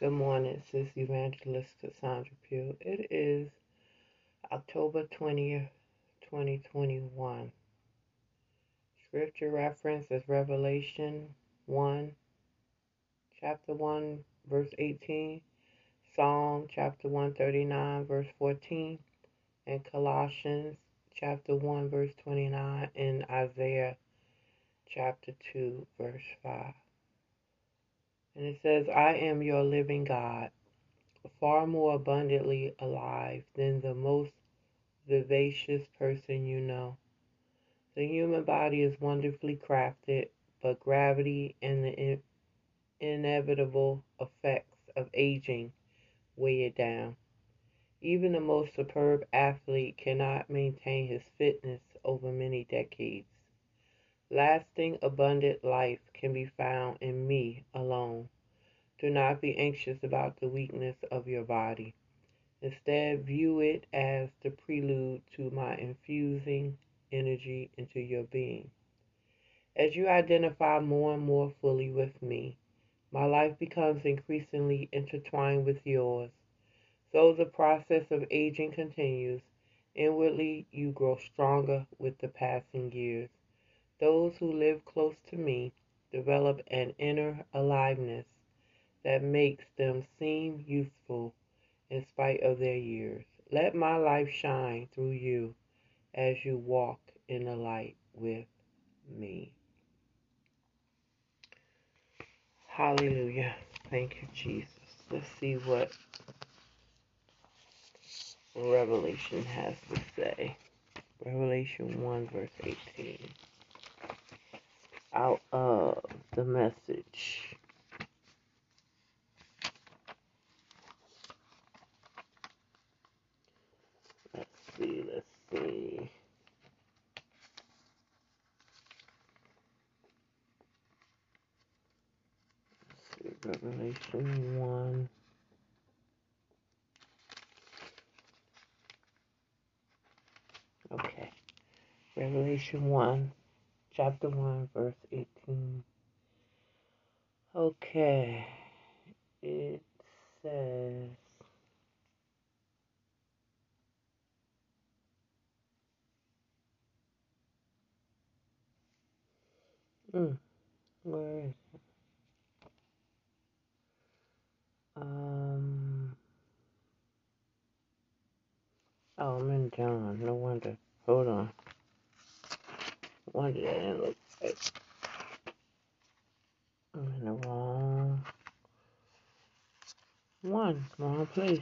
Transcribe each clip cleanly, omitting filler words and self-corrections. Good morning, Sis Evangelist Cassandra Pugh. It is October 20th, 2021. Scripture reference is Revelation 1, chapter 1, verse 18, Psalm chapter 139, verse 14, and Colossians chapter 1, verse 29, and Isaiah chapter 2, verse 5. And it says, I am your living God, far more abundantly alive than the most vivacious person you know. The human body is wonderfully crafted, but gravity and the inevitable effects of aging weigh it down. Even the most superb athlete cannot maintain his fitness over many decades. Lasting, abundant life can be found in me alone. Do not be anxious about the weakness of your body. Instead, view it as the prelude to my infusing energy into your being. As you identify more and more fully with me, my life becomes increasingly intertwined with yours. So the process of aging continues. Inwardly, you grow stronger with the passing years. Those who live close to me develop an inner aliveness that makes them seem youthful in spite of their years. Let my life shine through you as you walk in the light with me. Hallelujah. Thank you, Jesus. Let's see what Revelation has to say. Revelation 1, verse 18. Out of the message. Let's see. Revelation 1. Okay. Revelation 1. Chapter 1, verse 18. Okay, it says, where is it? I'm in John, no wonder, hold on. One day I didn't look right. I'm in the wrong place.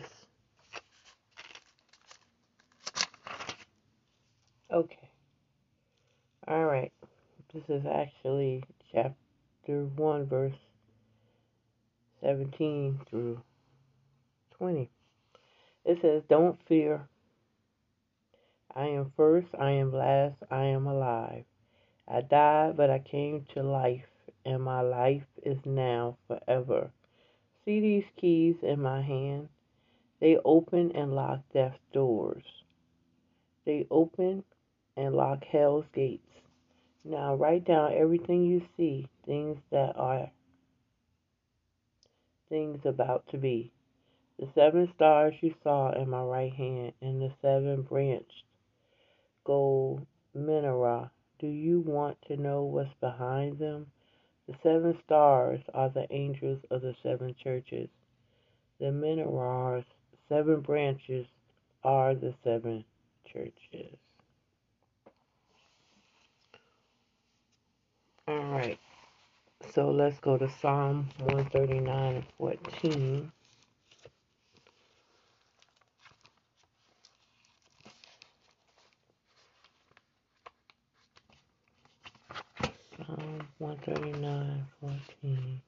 Okay. Alright. This is actually chapter 1, verse 17 through 20. It says, don't fear. I am first, I am last, I am alive. I died, but I came to life, and my life is now forever. See these keys in my hand? They open and lock death's doors. They open and lock hell's gates. Now write down everything you see, things that are, things about to be. The 7 stars you saw in my right hand, and the 7 branched gold menorah. Do you want to know what's behind them? The 7 stars are the angels of the 7 churches. The menorah's 7 branches are the 7 churches. All right. So let's go to Psalm 139 and 14. Psalm 139, 14.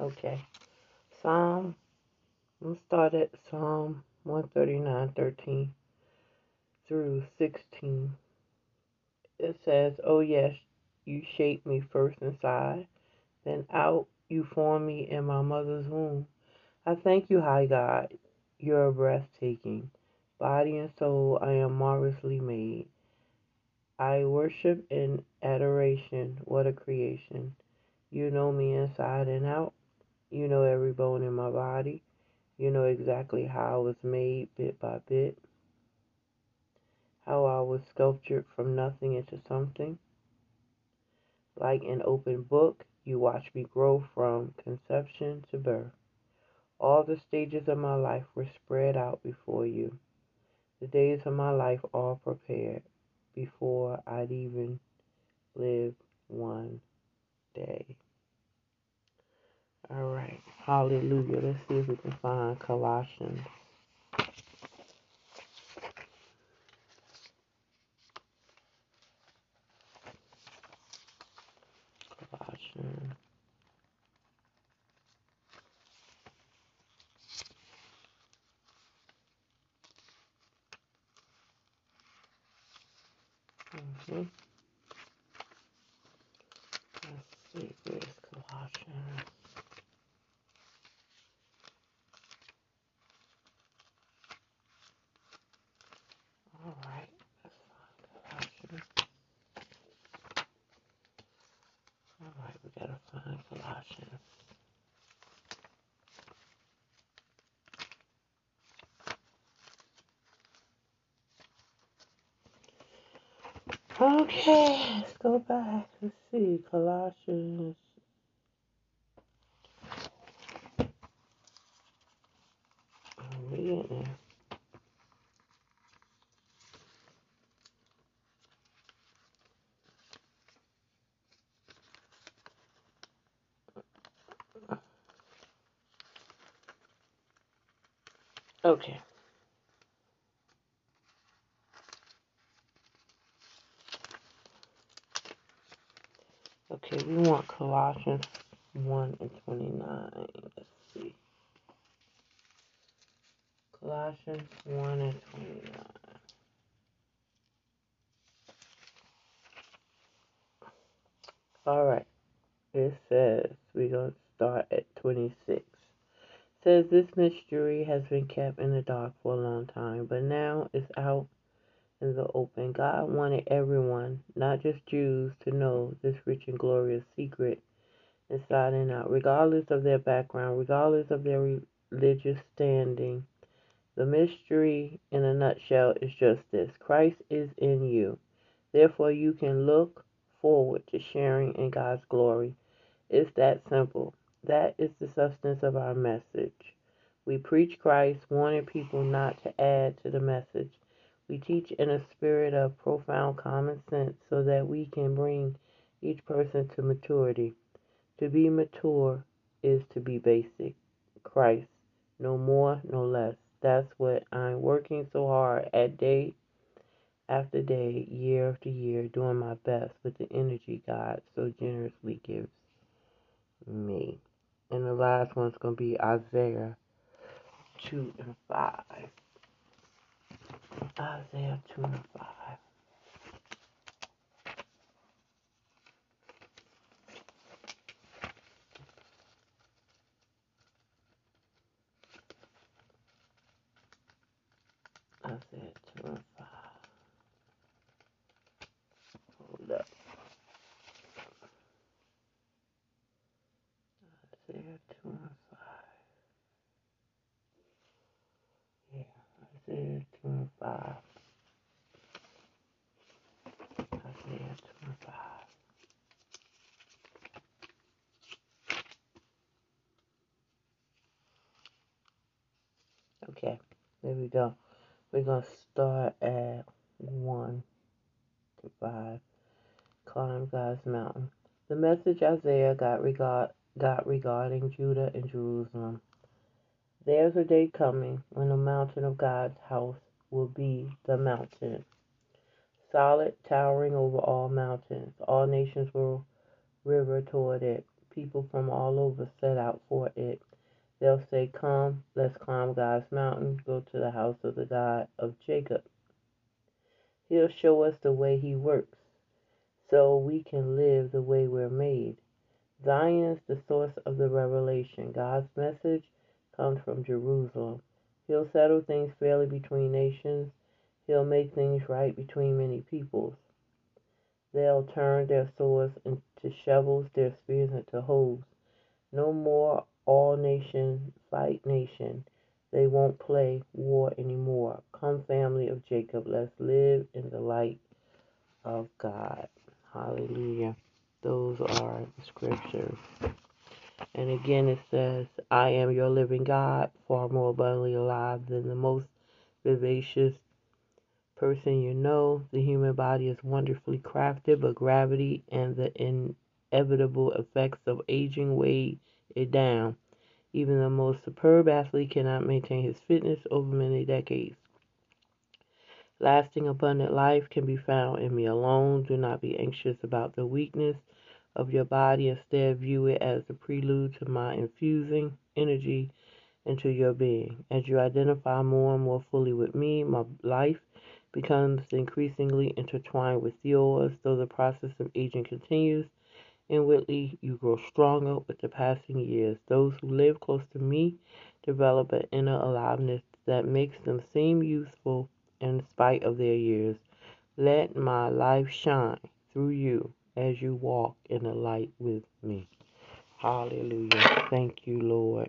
Okay. Let's start at Psalm 139, 13 through 16. It says, oh yes, you shaped me first inside, then out. You formed me in my mother's womb. I thank you, high God. You are breathtaking. Body and soul, I am marvelously made. I worship in adoration. What a creation. You know me inside and out. You know every bone in my body. You know exactly how I was made bit by bit. How I was sculptured from nothing into something. Like an open book, you watch me grow from conception to birth. All the stages of my life were spread out before you. The days of my life all prepared before I'd even lived one day. All right. Hallelujah. Let's see if we can find Colossians. Let's see, where's Colossians? All right, let's find Colossians. All right, we gotta find Colossians. Okay, let's go back. Let's see, Colossians. I'm reading it. Okay. Okay, we want Colossians 1:29. Let's see. Colossians 1:29. All right. It says, we're going to start at 26. It says, this mystery has been kept in the dark for a long time, but now it's out in the open. God wanted everyone, not just Jews, to know this rich and glorious secret inside and out, regardless of their background, regardless of their religious standing. The mystery, in a nutshell, is just this: Christ is in you. Therefore, you can look forward to sharing in God's glory. It's that simple. That is the substance of our message. We preach Christ, warning people not to add to the message. We teach in a spirit of profound common sense so that we can bring each person to maturity. To be mature is to be basic. Christ, no more, no less. That's what I'm working so hard at day after day, year after year, doing my best with the energy God so generously gives me. And the last one's going to be Isaiah 2:5. Isaiah 2:5. Isaiah 2:5. Hold up. Isaiah 2:5. Yeah, Isaiah 2:5. Okay, there we go. We're going to start at 1-5. Climb God's mountain. The message Isaiah got regarding Judah and Jerusalem. There's a day coming when the mountain of God's house will be the mountain, solid, towering over all mountains. All nations will river toward it. People from all over set out for it. They'll say, come, let's climb God's mountain, go to the house of the God of Jacob. He'll show us the way he works, so we can live the way we're made. Zion's the source of the revelation. God's message comes from Jerusalem. He'll settle things fairly between nations. He'll make things right between many peoples. They'll turn their swords into shovels, their spears into hoes. No more all nation fight nation. They won't play war anymore. Come, family of Jacob, let's live in the light of God. Hallelujah. Those are the scriptures. And again it says, I am your living God, far more abundantly alive than the most vivacious person you know. The human body is wonderfully crafted, but gravity and the inevitable effects of aging weigh it down. Even the most superb athlete cannot maintain his fitness over many decades. Lasting abundant life can be found in me alone. Do not be anxious about the weakness of your body. Instead, view it as a prelude to my infusing energy into your being. As you identify more and more fully with me, my life becomes increasingly intertwined with yours. Though the process of aging continues, inwardly you grow stronger with the passing years. Those who live close to me develop an inner aliveness that makes them seem useful in spite of their years. Let my life shine through you as you walk in the light with me. Hallelujah. Thank you, Lord.